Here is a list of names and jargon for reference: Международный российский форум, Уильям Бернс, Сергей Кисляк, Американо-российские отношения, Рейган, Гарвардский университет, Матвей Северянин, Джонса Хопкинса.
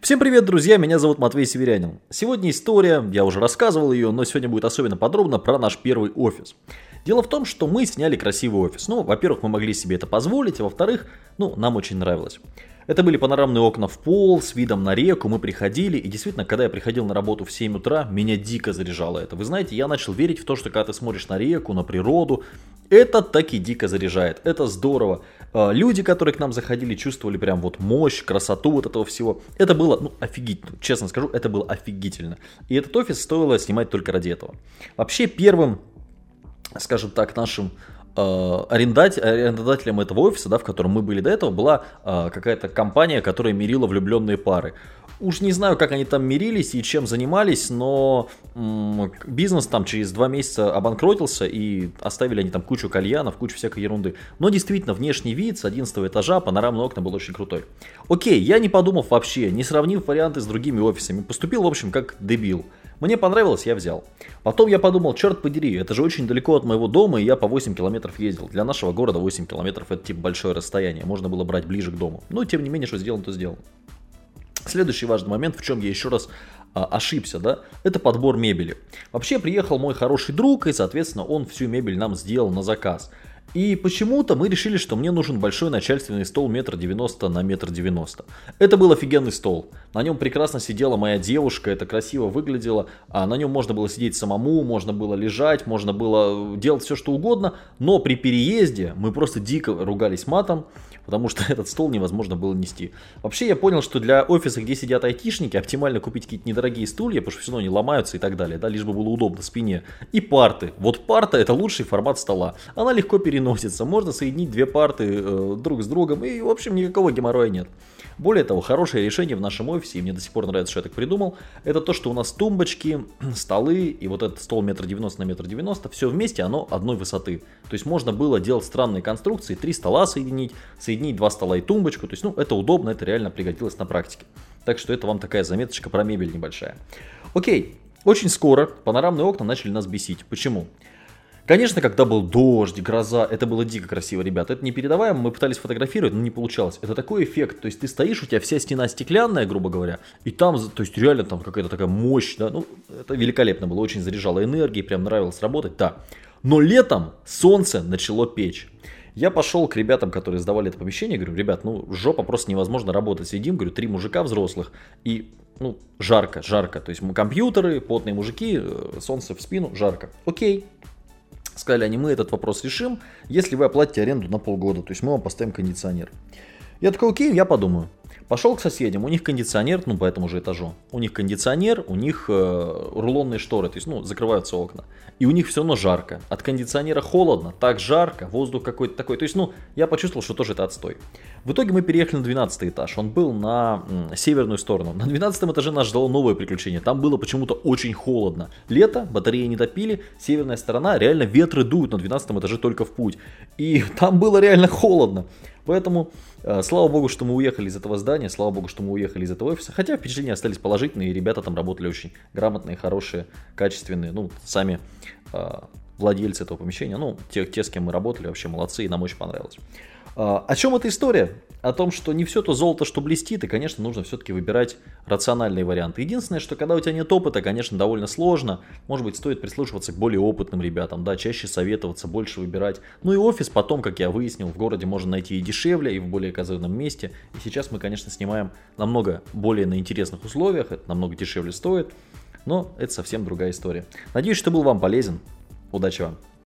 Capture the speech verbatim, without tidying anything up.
Всем привет, друзья, меня зовут Матвей Северянин. Сегодня история, я уже рассказывал ее, но сегодня будет особенно подробно про наш первый офис. Дело в том, что мы сняли красивый офис. Ну, во-первых, мы могли себе это позволить, а во-вторых, ну, нам очень нравилось. Это были панорамные окна в пол, с видом на реку, мы приходили, и действительно, когда я приходил на работу в семь утра, меня дико заряжало это. Вы знаете, я начал верить в то, что когда ты смотришь на реку, на природу, это таки дико заряжает, это здорово. Люди, которые к нам заходили, чувствовали прям вот мощь, красоту вот этого всего. Это было, ну, офигительно, честно скажу, это было офигительно. И этот офис стоило снимать только ради этого. Вообще первым, скажем так, нашим... арендодателем этого офиса, да, в котором мы были до этого, была а, какая-то компания, которая мерила влюбленные пары. Уж не знаю, как они там мирились и чем занимались, но м- бизнес там через два месяца обанкротился, и оставили они там кучу кальянов, кучу всякой ерунды. Но действительно, внешний вид с одиннадцатого этажа, панорамные окна был очень крутой. Окей, я не подумав вообще, не сравнив варианты с другими офисами, поступил, в общем, как дебил. Мне понравилось, я взял. Потом я подумал, черт подери, это же очень далеко от моего дома, и я по восемь километров ездил. Для нашего города восемь километров это типа большое расстояние, можно было брать ближе к дому. Но тем не менее, что сделано, то сделано. Следующий важный момент, в чем я еще раз а, ошибся, да, это подбор мебели. Вообще приехал мой хороший друг, и, соответственно, он всю мебель нам сделал на заказ. И почему-то мы решили, что мне нужен большой начальственный стол метр девяносто на метр девяносто. Это был офигенный стол. На нем прекрасно сидела моя девушка, это красиво выглядело. А на нем можно было сидеть самому, можно было лежать, можно было делать все, что угодно. Но при переезде мы просто дико ругались матом, потому что этот стол невозможно было нести. Вообще я понял, что для офиса, где сидят айтишники, оптимально купить какие-то недорогие стулья, потому что все равно они ломаются и так далее, да, лишь бы было удобно спине. И парты. Вот парта — это лучший формат стола. Она легко переносится. Можно соединить две парты э, друг с другом, и, в общем, никакого геморроя нет. Более того, хорошее решение в нашем офисе, и мне до сих пор нравится, что я так придумал, это то, что у нас тумбочки, столы, и вот этот стол метр девяносто на метр девяносто, все вместе, оно одной высоты. То есть можно было делать странные конструкции, три стола соединить, соединить два стола и тумбочку, то есть, ну, это удобно, это реально пригодилось на практике. Так что это вам такая заметочка про мебель небольшая. Окей, очень скоро панорамные окна начали нас бесить. Почему? Конечно, когда был дождь, гроза, это было дико красиво, ребята, это непередаваемо, мы пытались фотографировать, но не получалось. Это такой эффект, то есть ты стоишь, у тебя вся стена стеклянная, грубо говоря, и там, то есть реально там какая-то такая мощь, да, ну, это великолепно было, очень заряжало энергией, прям нравилось работать, да. Но летом солнце начало печь. Я пошел к ребятам, которые сдавали это помещение, говорю, ребят, ну, жопа, просто невозможно работать, сидим, говорю, три мужика взрослых, и, ну, жарко, жарко, то есть компьютеры, потные мужики, солнце в спину, жарко, окей. Сказали они, мы этот вопрос решим, если вы оплатите аренду на полгода, то есть мы вам поставим кондиционер. Я такой, окей, я подумаю. Пошел к соседям, у них кондиционер, ну по этому же этажу, у них кондиционер, у них э, рулонные шторы, то есть ну закрываются окна. И у них все равно жарко, от кондиционера холодно, так жарко, воздух какой-то такой, то есть ну я почувствовал, что тоже это отстой. В итоге мы переехали на двенадцатый этаж, он был на м, северную сторону. На двенадцатом этаже нас ждало новое приключение, там было почему-то очень холодно. Лето, батареи не топили, северная сторона, реально ветры дуют на двенадцатом этаже только в путь. И там было реально холодно. Поэтому, э, слава богу, что мы уехали из этого здания, слава богу, что мы уехали из этого офиса, хотя впечатления остались положительные, ребята там работали очень грамотные, хорошие, качественные, ну, сами э, владельцы этого помещения, ну, те, те, с кем мы работали, вообще молодцы, и нам очень понравилось. Э, о чем эта история? О том, что не все то золото, что блестит, и, конечно, нужно все-таки выбирать рациональные варианты. Единственное, что когда у тебя нет опыта, конечно, довольно сложно, может быть, стоит прислушиваться к более опытным ребятам, да, чаще советоваться, больше выбирать. Ну и офис потом, как я выяснил, в городе можно найти и дешевле, и в более козырном месте. И сейчас мы, конечно, снимаем намного более на интересных условиях, это намного дешевле стоит, но это совсем другая история. Надеюсь, что был вам полезен. Удачи вам!